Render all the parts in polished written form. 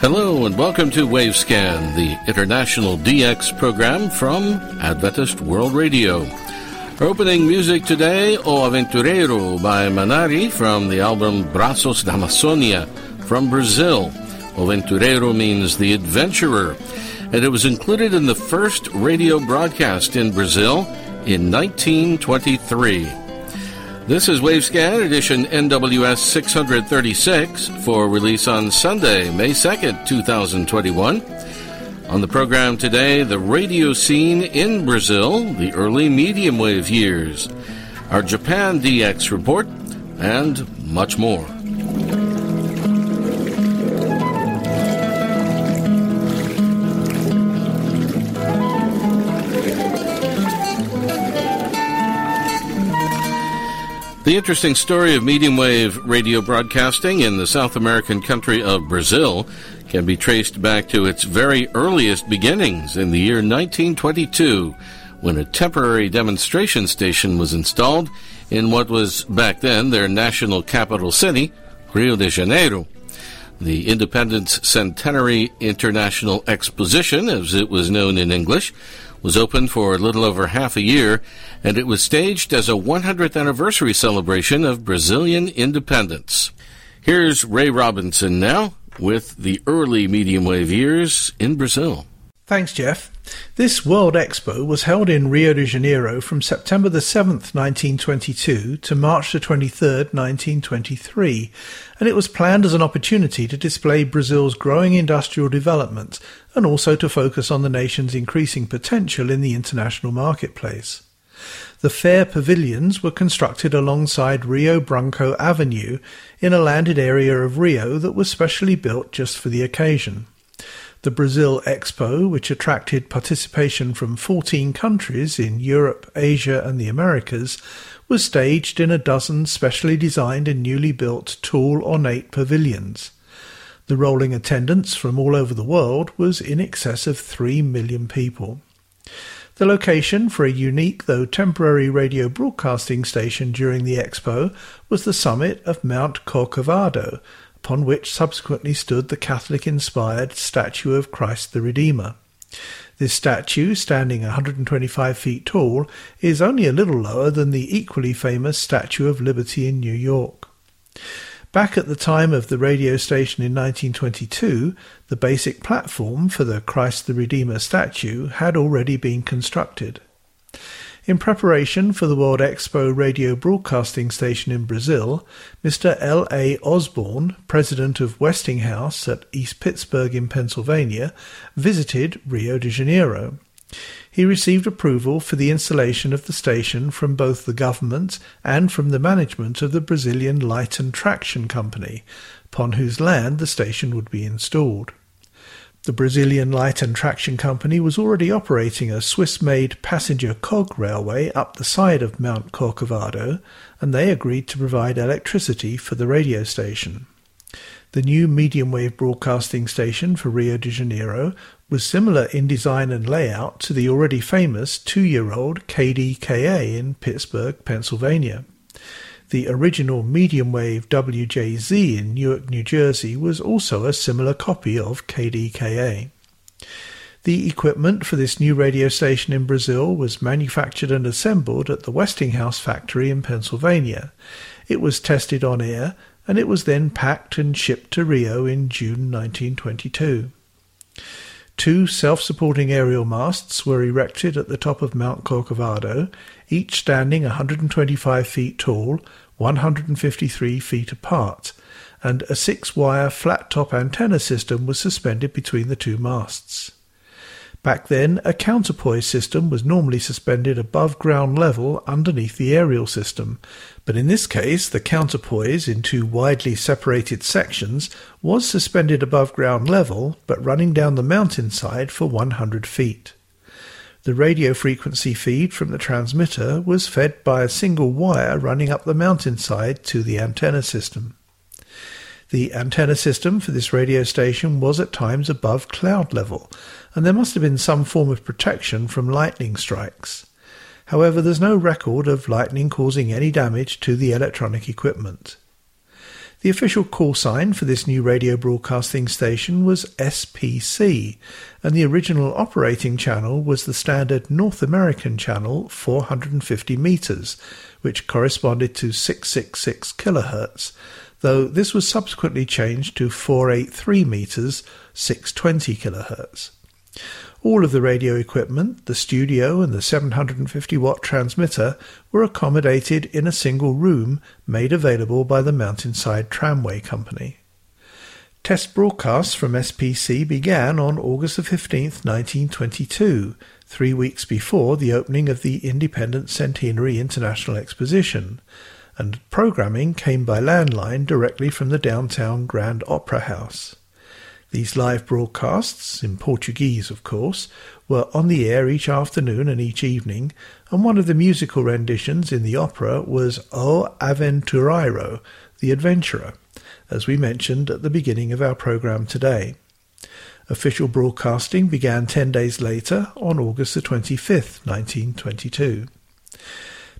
Hello and welcome to WaveScan, the international DX program from Adventist World Radio. Opening music today, O Aventureiro by Manari from the album Braços da Amazonia from Brazil. O Aventureiro means the adventurer, and it was included in the first radio broadcast in Brazil in 1923. This is WaveScan edition NWS 636 for release on Sunday, May 2nd, 2021. On the program today, the radio scene in Brazil, the early medium wave years, our Japan DX report, and much more. The interesting story of medium wave radio broadcasting in the South American country of Brazil can be traced back to its very earliest beginnings in the year 1922, when a temporary demonstration station was installed in what was back then their national capital city, Rio de Janeiro. The Independence Centenary International Exposition, as it was known in English, was open for a little over half a year, and it was staged as a 100th anniversary celebration of Brazilian independence. Here's Ray Robinson now with the early medium wave years in Brazil. Thanks, Jeff. This World Expo was held in Rio de Janeiro from September the 7th, 1922 to March the 23rd, 1923, and it was planned as an opportunity to display Brazil's growing industrial development and also to focus on the nation's increasing potential in the international marketplace. The fair pavilions were constructed alongside Rio Branco Avenue in a landed area of Rio that was specially built just for the occasion. The Brazil Expo, which attracted participation from 14 countries in Europe, Asia and the Americas, was staged in a dozen specially designed and newly built tall ornate pavilions. The rolling attendance from all over the world was in excess of 3 million people. The location for a unique though temporary radio broadcasting station during the Expo was the summit of Mount Corcovado, upon which subsequently stood the Catholic-inspired statue of Christ the Redeemer. This statue, standing 125 feet tall, is only a little lower than the equally famous Statue of Liberty in New York. Back at the time of the radio station in 1922, the basic platform for the Christ the Redeemer statue had already been constructed. In preparation for the World Expo radio broadcasting station in Brazil, Mr. L.A. Osborne, president of Westinghouse at East Pittsburgh in Pennsylvania, visited Rio de Janeiro. He received approval for the installation of the station from both the government and from the management of the Brazilian Light and Traction Company, upon whose land the station would be installed. The Brazilian Light and Traction Company was already operating a Swiss-made passenger cog railway up the side of Mount Corcovado, and they agreed to provide electricity for the radio station. The new medium-wave broadcasting station for Rio de Janeiro was similar in design and layout to the already famous two-year-old KDKA in Pittsburgh, Pennsylvania. The original medium-wave WJZ in Newark, New Jersey was also a similar copy of KDKA. The equipment for this new radio station in Brazil was manufactured and assembled at the Westinghouse factory in Pennsylvania. It was tested on air, and it was then packed and shipped to Rio in June 1922. Two self-supporting aerial masts were erected at the top of Mount Corcovado, each standing 125 feet tall, 153 feet apart, and a 6-wire flat-top antenna system was suspended between the two masts. Back then, a counterpoise system was normally suspended above ground level underneath the aerial system, but in this case the counterpoise in two widely separated sections was suspended above ground level but running down the mountainside for 100 feet. The radio frequency feed from the transmitter was fed by a single wire running up the mountainside to the antenna system. The antenna system for this radio station was at times above cloud level, and there must have been some form of protection from lightning strikes. However, there's no record of lightning causing any damage to the electronic equipment. The official call sign for this new radio broadcasting station was SPC, and the original operating channel was the standard North American channel 450 meters, which corresponded to 666 kilohertz, though this was subsequently changed to 483 meters, 620 kilohertz. All of the radio equipment, the studio and the 750-watt transmitter were accommodated in a single room made available by the Mountainside Tramway Company. Test broadcasts from SPC began on August 15, 1922, 3 weeks before the opening of the Independence Centenary International Exposition, and programming came by landline directly from the downtown Grand Opera House. These live broadcasts, in Portuguese of course, were on the air each afternoon and each evening, and one of the musical renditions in the opera was O Aventureiro, the Adventurer, as we mentioned at the beginning of our program today. Official broadcasting began 10 days later on August 25, 1922.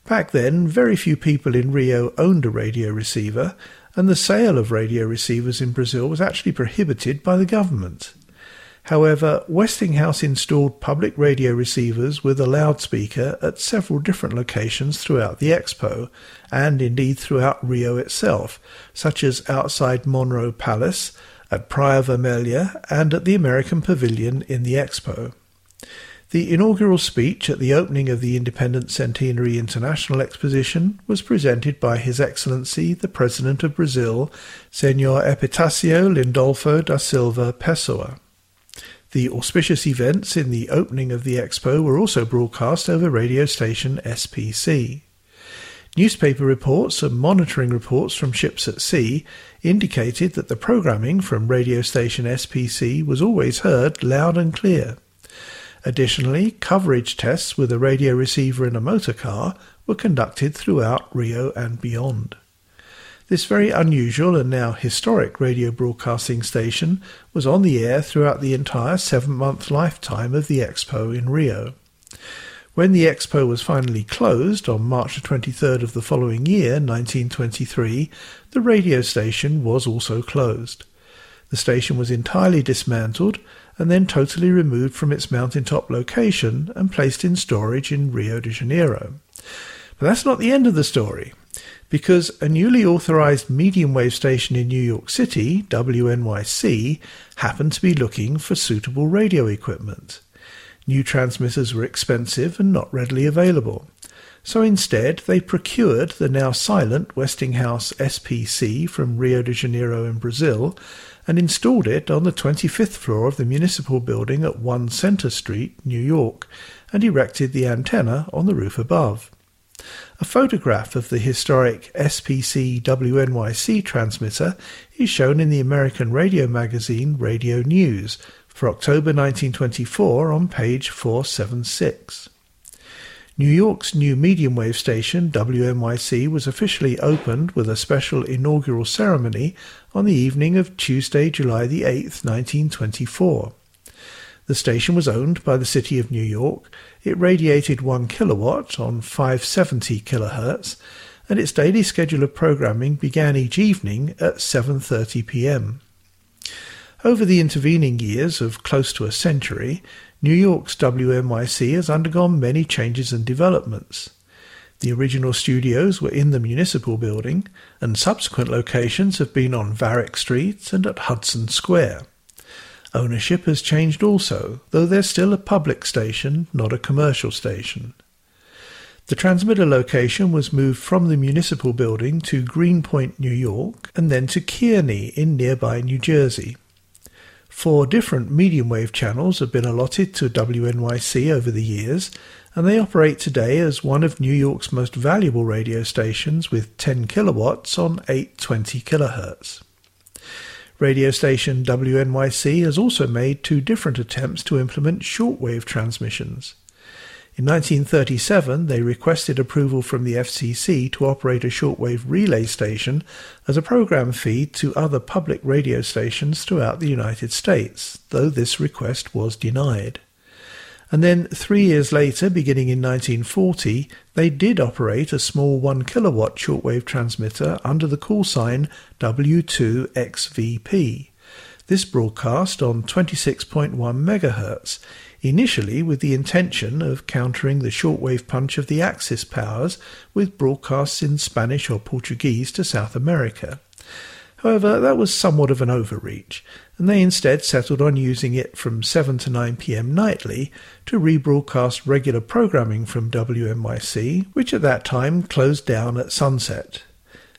Back then, very few people in Rio owned a radio receiver, and the sale of radio receivers in Brazil was actually prohibited by the government. However, Westinghouse installed public radio receivers with a loudspeaker at several different locations throughout the expo, and indeed throughout Rio itself, such as outside Monroe Palace, at Praia Vermelha, and at the American Pavilion in the expo. The inaugural speech at the opening of the Independence Centenary International Exposition was presented by His Excellency the President of Brazil, Senhor Epitácio Lindolfo da Silva Pessoa. The auspicious events in the opening of the expo were also broadcast over radio station SPC. Newspaper reports and monitoring reports from ships at sea indicated that the programming from radio station SPC was always heard loud and clear. Additionally, coverage tests with a radio receiver in a motor car were conducted throughout Rio and beyond. This very unusual and now historic radio broadcasting station was on the air throughout the entire 7-month lifetime of the Expo in Rio. When the Expo was finally closed on March 23rd of the following year, 1923, the radio station was also closed. The station was entirely dismantled and then totally removed from its mountaintop location and placed in storage in Rio de Janeiro. But that's not the end of the story, because a newly authorized medium wave station in New York City, WNYC, happened to be looking for suitable radio equipment. New transmitters were expensive and not readily available, so instead they procured the now silent Westinghouse SPC from Rio de Janeiro in Brazil, and installed it on the 25th floor of the Municipal Building at 1 Center Street, New York, and erected the antenna on the roof above. A photograph of the historic SPC WNYC transmitter is shown in the American radio magazine Radio News for October 1924 on page 476. New York's new medium-wave station, WNYC, was officially opened with a special inaugural ceremony on the evening of Tuesday, July 8, 1924. The station was owned by the City of New York. It radiated 1 kilowatt on 570 kilohertz, and its daily schedule of programming began each evening at 7:30 p.m. Over the intervening years of close to a century, New York's WNYC has undergone many changes and developments. The original studios were in the Municipal Building, and subsequent locations have been on Varick Street and at Hudson Square. Ownership has changed also, though they're still a public station, not a commercial station. The transmitter location was moved from the Municipal Building to Greenpoint, New York, and then to Kearny in nearby New Jersey. 4 different medium-wave channels have been allotted to WNYC over the years, and they operate today as one of New York's most valuable radio stations with 10 kilowatts on 820 kilohertz. Radio station WNYC has also made 2 different attempts to implement shortwave transmissions. In 1937, they requested approval from the FCC to operate a shortwave relay station as a program feed to other public radio stations throughout the United States, though this request was denied. And then 3 years later, beginning in 1940, they did operate a small 1 kilowatt shortwave transmitter under the call sign W2XVP. This broadcast on 26.1 megahertz, initially with the intention of countering the shortwave punch of the Axis powers with broadcasts in Spanish or Portuguese to South America. However, that was somewhat of an overreach, and they instead settled on using it from 7 to 9 p.m. nightly to rebroadcast regular programming from WMYC, which at that time closed down at sunset.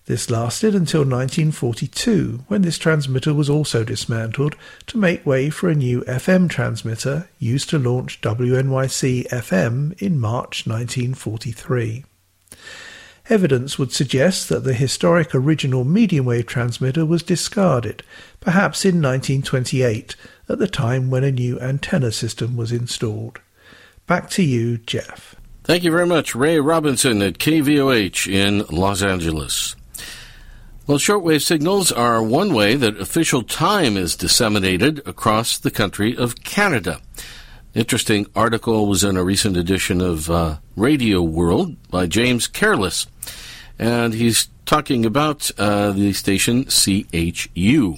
This lasted until 1942, when this transmitter was also dismantled to make way for a new FM transmitter used to launch WNYC-FM in March 1943. Evidence would suggest that the historic original medium wave transmitter was discarded, perhaps in 1928, at the time when a new antenna system was installed. Back to you, Jeff. Thank you very much, Ray Robinson at KVOH in Los Angeles. Well, shortwave signals are one way that official time is disseminated across the country of Canada. Interesting article was in a recent edition of Radio World by James Careless, and he's talking about the station CHU.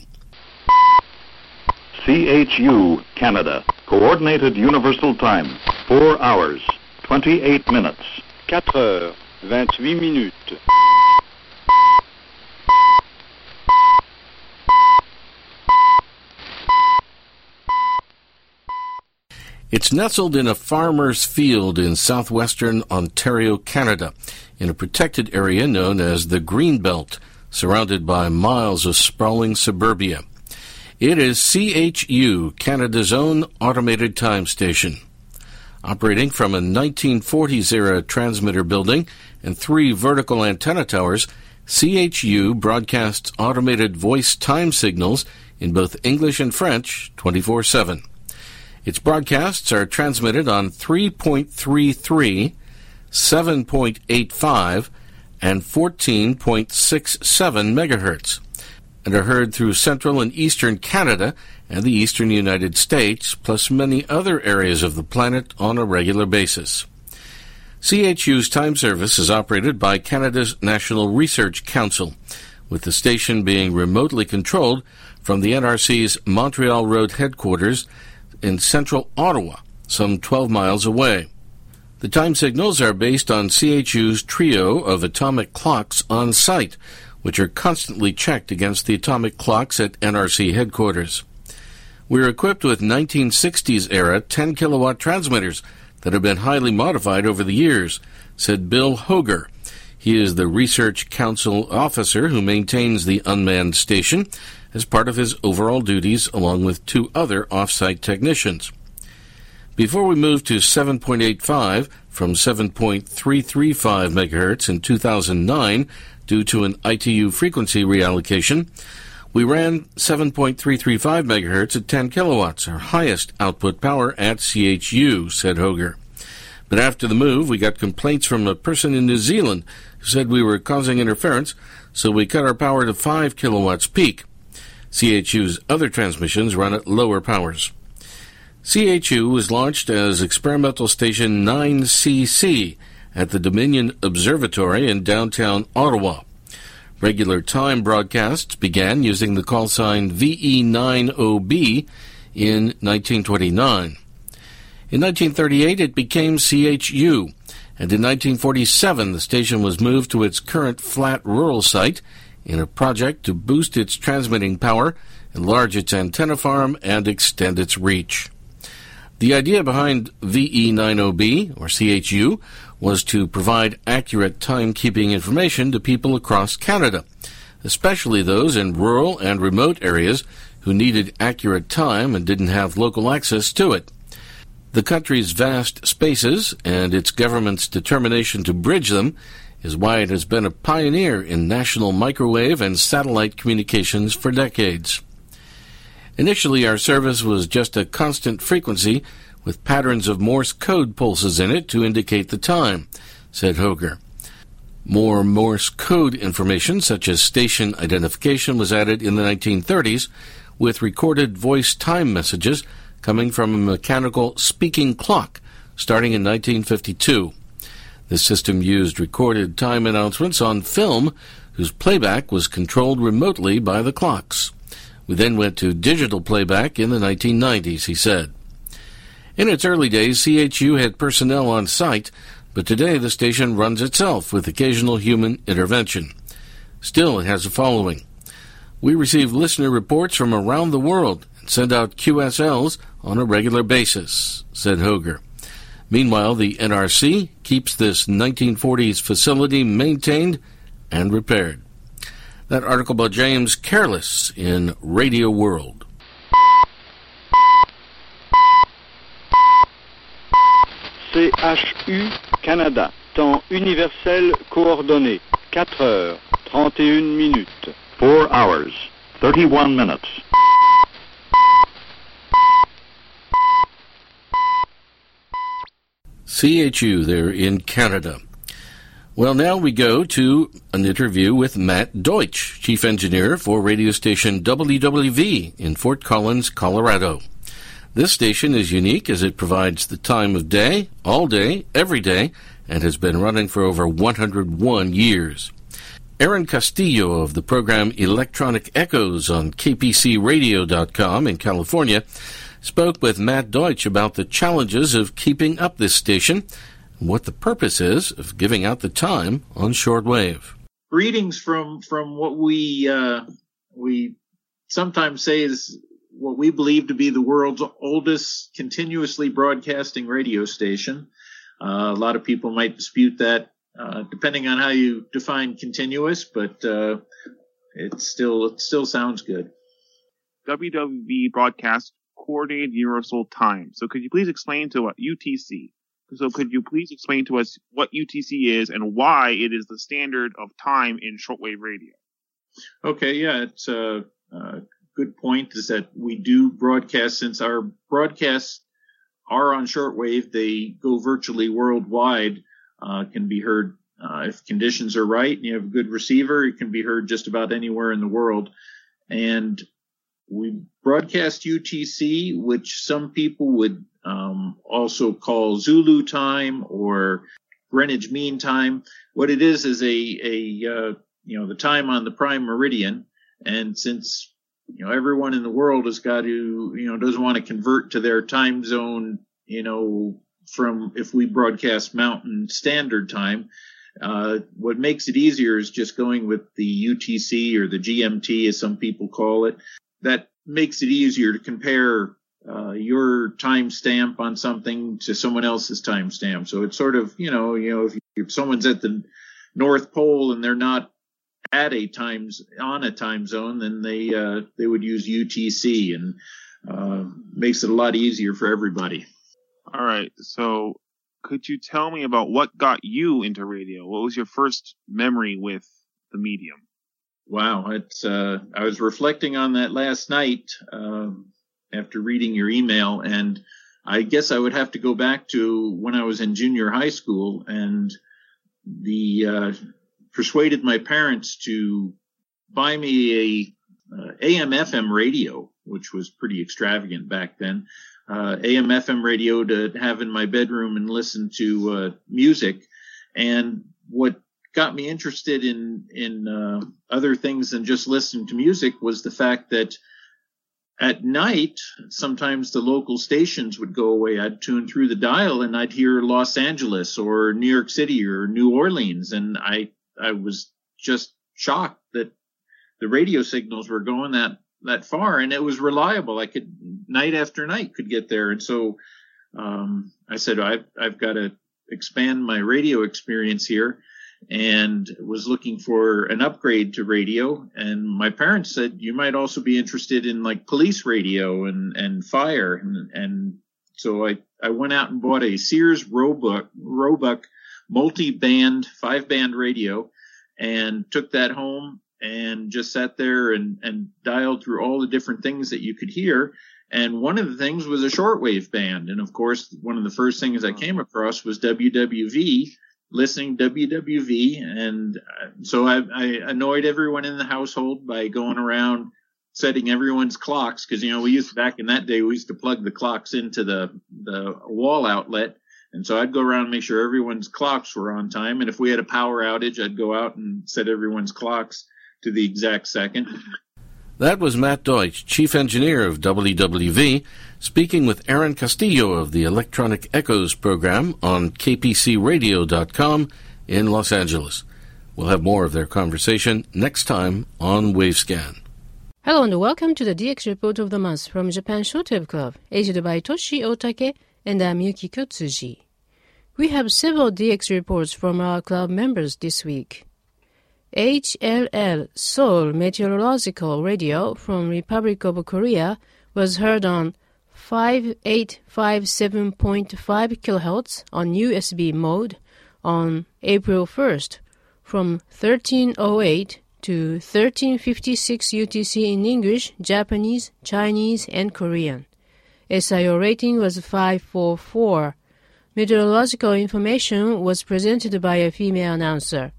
CHU, Canada. Coordinated Universal Time. 4 hours, 28 minutes. 4 heures, 28 minutes. It's nestled in a farmer's field in southwestern Ontario, Canada, in a protected area known as the Greenbelt, surrounded by miles of sprawling suburbia. It is CHU, Canada's own automated time station. Operating from a 1940s-era transmitter building and 3 vertical antenna towers, CHU broadcasts automated voice time signals in both English and French 24/7. Its broadcasts are transmitted on 3.33, 7.85, and 14.67 megahertz, and are heard through central and eastern Canada and the eastern United States, plus many other areas of the planet on a regular basis. CHU's time service is operated by Canada's National Research Council, with the station being remotely controlled from the NRC's Montreal Road headquarters in central Ottawa, some 12 miles away. The time signals are based on CHU's trio of atomic clocks on site, which are constantly checked against the atomic clocks at NRC headquarters. We're equipped with 1960s-era 10-kilowatt transmitters that have been highly modified over the years, said Bill Hoger. He is the Research Council officer who maintains the unmanned station as part of his overall duties, along with 2 other off-site technicians. Before we moved to 7.85 from 7.335 MHz in 2009 due to an ITU frequency reallocation, we ran 7.335 MHz at 10 kilowatts, our highest output power at CHU, said Hoger. But after the move, we got complaints from a person in New Zealand who said we were causing interference, so we cut our power to 5 kilowatts peak. CHU's other transmissions run at lower powers. CHU was launched as Experimental Station 9CC at the Dominion Observatory in downtown Ottawa. Regular time broadcasts began using the call sign VE9OB in 1929. In 1938, it became CHU, and in 1947, the station was moved to its current flat rural site in a project to boost its transmitting power, enlarge its antenna farm, and extend its reach. The idea behind VE9OB, or CHU, was to provide accurate timekeeping information to people across Canada, especially those in rural and remote areas who needed accurate time and didn't have local access to it. The country's vast spaces and its government's determination to bridge them is why it has been a pioneer in national microwave and satellite communications for decades. Initially, our service was just a constant frequency with patterns of Morse code pulses in it to indicate the time, said Hoger. More Morse code information, such as station identification, was added in the 1930s with recorded voice time messages coming from a mechanical speaking clock starting in 1952. The system used recorded time announcements on film, whose playback was controlled remotely by the clocks. We then went to digital playback in the 1990s, he said. In its early days, CHU had personnel on site, but today the station runs itself with occasional human intervention. Still, it has a following. We receive listener reports from around the world and send out QSLs on a regular basis, said Hoger. Meanwhile, the NRC keeps this 1940s facility maintained and repaired. That article by James Careless in Radio World. CHU Canada, temps universel coordonné, 4 heures, 31 minutes. 4 hours, 31 minutes. CHU there in Canada. Well, now we go to an interview with Matt Deutsch, chief engineer for radio station WWV in Fort Collins, Colorado. This station is unique as it provides the time of day, all day, every day, and has been running for over 101 years. Aaron Castillo of the program Electronic Echoes on kpcradio.com in California spoke with Matt Deutsch about the challenges of keeping up this station and what the purpose is of giving out the time on shortwave. Greetings from what we sometimes say is what we believe to be the world's oldest continuously broadcasting radio station. A lot of people might dispute that, depending on how you define continuous, but it still sounds good. WWV broadcasts coordinated universal time. So could you please explain to us UTC? So could you please explain to us what UTC is and why it is the standard of time in shortwave radio? Okay, yeah, it's good point is that we do broadcast, since our broadcasts are on shortwave, they go virtually worldwide, can be heard if conditions are right and you have a good receiver, it can be heard just about anywhere in the world. And we broadcast UTC, which some people would also call Zulu time or Greenwich Mean Time. What it is a the time on the prime meridian. And since everyone in the world has got to, doesn't want to convert to their time zone, from if we broadcast Mountain Standard Time. What makes it easier is just going with the UTC or the GMT, as some people call it. That makes it easier to compare your timestamp on something to someone else's timestamp. So it's sort of, if someone's at the North Pole and they're not on a time zone, then they would use UTC, and makes it a lot easier for everybody. All right. So could you tell me about what got you into radio? What was your first memory with the medium? Wow. It's, I was reflecting on that last night after reading your email, and I guess I would have to go back to when I was in junior high school, and persuaded my parents to buy me a AM/FM radio, which was pretty extravagant back then. AM/FM radio to have in my bedroom and listen to music. And what got me interested in other things than just listening to music was the fact that at night, sometimes the local stations would go away. I'd tune through the dial and I'd hear Los Angeles or New York City or New Orleans, and I was just shocked that the radio signals were going that far, and it was reliable. I could, night after night, could get there. And so I said, I've got to expand my radio experience here, and was looking for an upgrade to radio. And my parents said, you might also be interested in like police radio and fire. And so I went out and bought a Sears Roebuck multi-band, 5-band radio, and took that home and just sat there and dialed through all the different things that you could hear. And one of the things was a shortwave band. And, of course, one of the first things I came across was WWV, listening WWV. And so I annoyed everyone in the household by going around setting everyone's clocks, because, we used to, back in that day, we used to plug the clocks into the wall outlet. And so I'd go around and make sure everyone's clocks were on time. And if we had a power outage, I'd go out and set everyone's clocks to the exact second. That was Matt Deutsch, chief engineer of WWV, speaking with Aaron Castillo of the Electronic Echoes program on kpcradio.com in Los Angeles. We'll have more of their conversation next time on WaveScan. Hello and welcome to the DX Report of the Month from Japan Shortwave Club, edited by Toshi Otake, and I'm Yuki Kotsuji. We have several DX reports from our club members this week. HLL Seoul Meteorological Radio from Republic of Korea was heard on 5857.5 kHz on USB mode on April 1st from 1308 to 1356 UTC in English, Japanese, Chinese, and Korean. SIO rating was 544. Meteorological information was presented by a female announcer.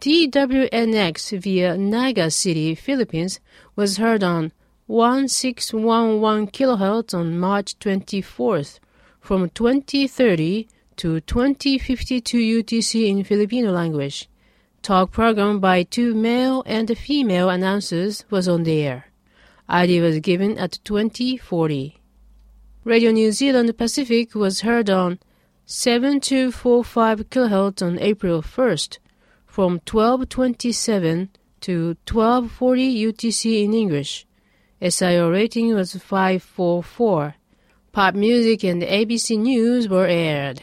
TWNX via Naga City, Philippines, was heard on 1611 kHz on March 24th from 2030 to 2052 UTC in Filipino language. Talk program by two male and female announcers was on the air. ID was given at 2040. Radio New Zealand Pacific was heard on 7245 kHz on April 1st from 1227 to 1240 UTC in English. SIO rating was 544. Pop music and ABC News were aired.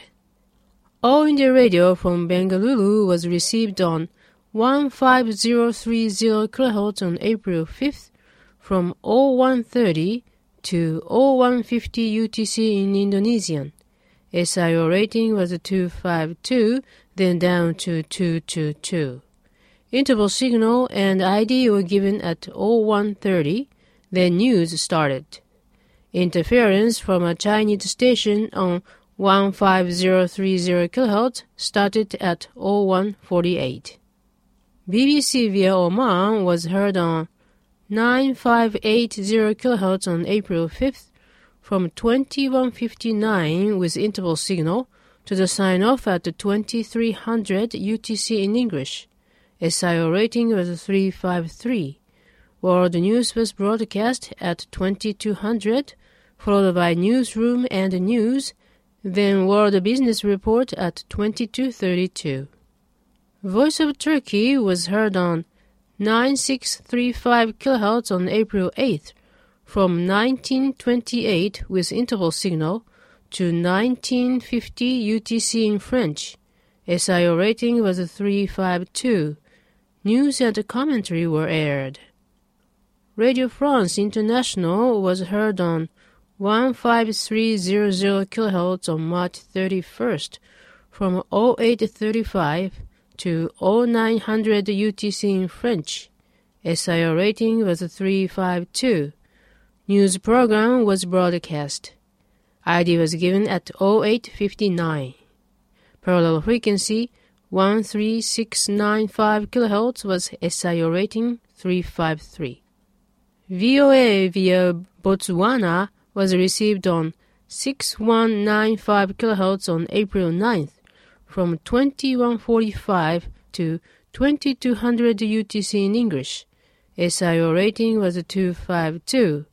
All India Radio from Bengaluru was received on 15030 kHz on April 5th from 0130 to 0150 UTC in Indonesian. SIO rating was 252, then down to 222. Interval signal and ID were given at 0130, then news started. Interference from a Chinese station on 15030 kHz started at 0148. BBC via Oman was heard on 9580 kHz on April 5th from 2159 with interval signal to the sign-off at 2300 UTC in English. SIO rating was 353. World News was broadcast at 2200, followed by Newsroom and News, then World Business Report at 2232. Voice of Turkey was heard on 9635 kHz on April 8th from 1928 with interval signal to 1950 UTC in French. SIO rating was 352. News and commentary were aired. Radio France International was heard on 15300 kHz on March 31st from 0835 to 0900 UTC in French. SIO rating was 352. News program was broadcast. ID was given at 0859. Parallel frequency 13695 kHz was SIO rating 353. VOA via Botswana was received on 6195 kHz on April 9th from 2145 to 2200 UTC in English. SIO rating was 252.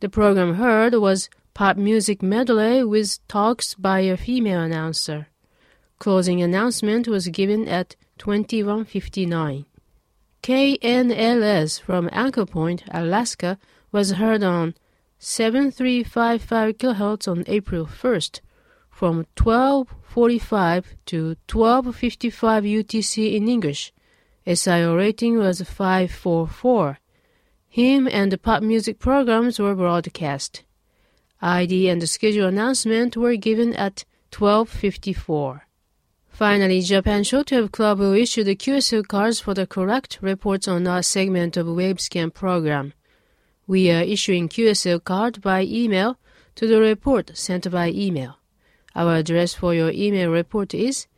The program heard was pop music medley with talks by a female announcer. Closing announcement was given at 2159. KNLS from Anchor Point, Alaska, was heard on 7355 kHz on April 1st from 1245 to 1255 UTC in English. SIO rating was 544. Hymn and pop music programs were broadcast. ID and schedule announcement were given at 1254. Finally, Japan Shortwave Club will issue the QSL cards for the correct reports on our segment of WaveScan program. We are issuing QSL card by email to the report sent by email. Our address for your email report is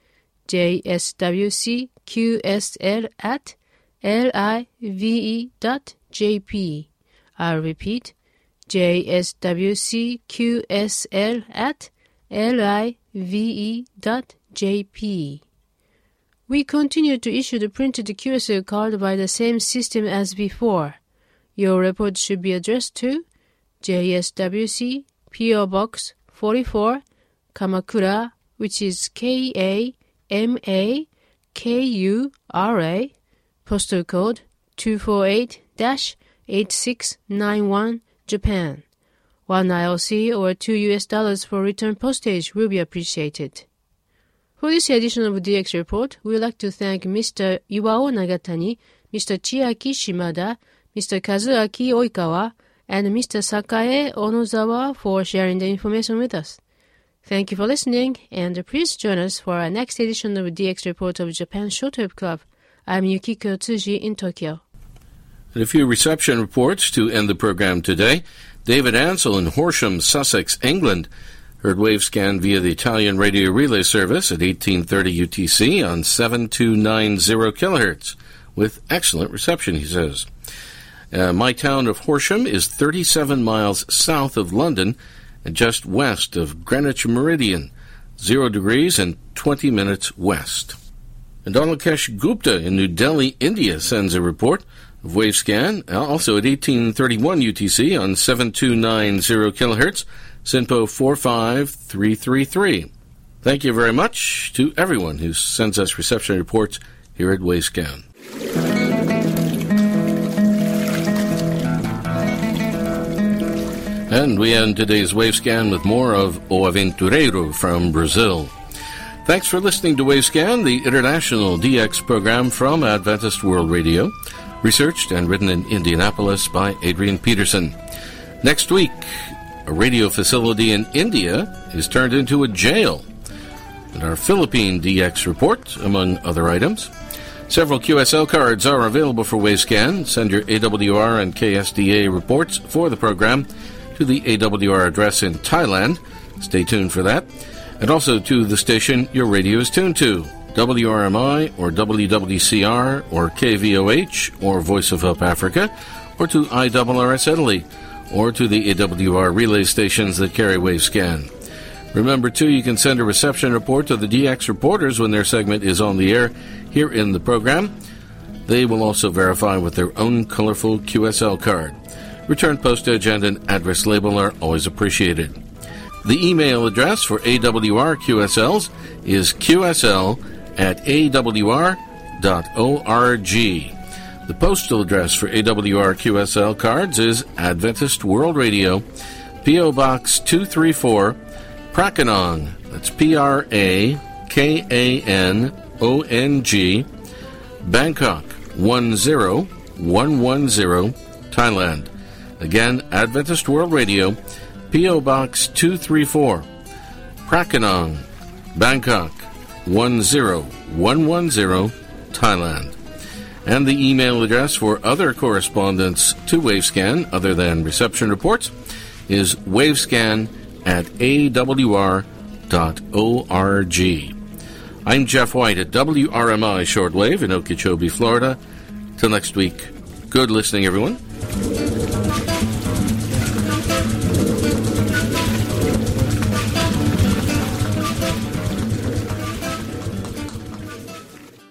jswcqsl@live.jp. I'll repeat, jswcqsl@live.jp. live.jp. We continue to issue the printed QSL card by the same system as before. Your report should be addressed to JSWC P.O. Box 44, Kamakura, which is K-A-M-A-K-U-R-A, postal code 248-8691, Japan. One IOC or $2 for return postage will be appreciated. For this edition of DX Report, we would like to thank Mr. Iwao Nagatani, Mr. Chiaki Shimada, Mr. Kazuaki Oikawa, and Mr. Sakae Onozawa for sharing the information with us. Thank you for listening, and please join us for our next edition of DX Report of Japan Shortwave Club. I'm Yukiko Tsuji in Tokyo. And a few reception reports to end the program today. David Ansell in Horsham, Sussex, England, heard WaveScan via the Italian radio relay service at 1830 UTC on 7290 kHz with excellent reception, he says. My town of Horsham is 37 miles south of London and just west of Greenwich Meridian, 0 degrees and 20 minutes west. And Donalkesh Gupta in New Delhi, India, sends a report of WaveScan, also at 1831 UTC on 7290 kHz, SINPO 45333. Thank you very much to everyone who sends us reception reports here at WaveScan. And we end today's WaveScan with more of O Aventureiro from Brazil. Thanks for listening to WaveScan, the international DX program from Adventist World Radio, researched and written in Indianapolis by Adrian Peterson. Next week, a radio facility in India is turned into a jail. And our Philippine DX report, among other items. Several QSL cards are available for WaveScan. Send your AWR and KSDA reports for the program to the AWR address in Thailand. Stay tuned for that. And also to the station your radio is tuned to, WRMI or WWCR or KVOH or Voice of Hope Africa, or to IRRS Italy, or to the AWR relay stations that carry WaveScan. Remember, too, you can send a reception report to the DX reporters when their segment is on the air here in the program. They will also verify with their own colorful QSL card. Return postage and an address label are always appreciated. The email address for AWR QSLs is qsl@awr.org. The postal address for AWR QSL cards is Adventist World Radio, P.O. Box 234, Prakanong. That's P-R-A-K-A-N-O-N-G, Bangkok 10110, Thailand. Again, Adventist World Radio, P.O. Box 234, Prakanong, Bangkok 10110, Thailand. And the email address for other correspondence to WaveScan, other than reception reports, is wavescan@awr.org. I'm Jeff White at WRMI Shortwave in Okeechobee, Florida. Till next week, good listening, everyone.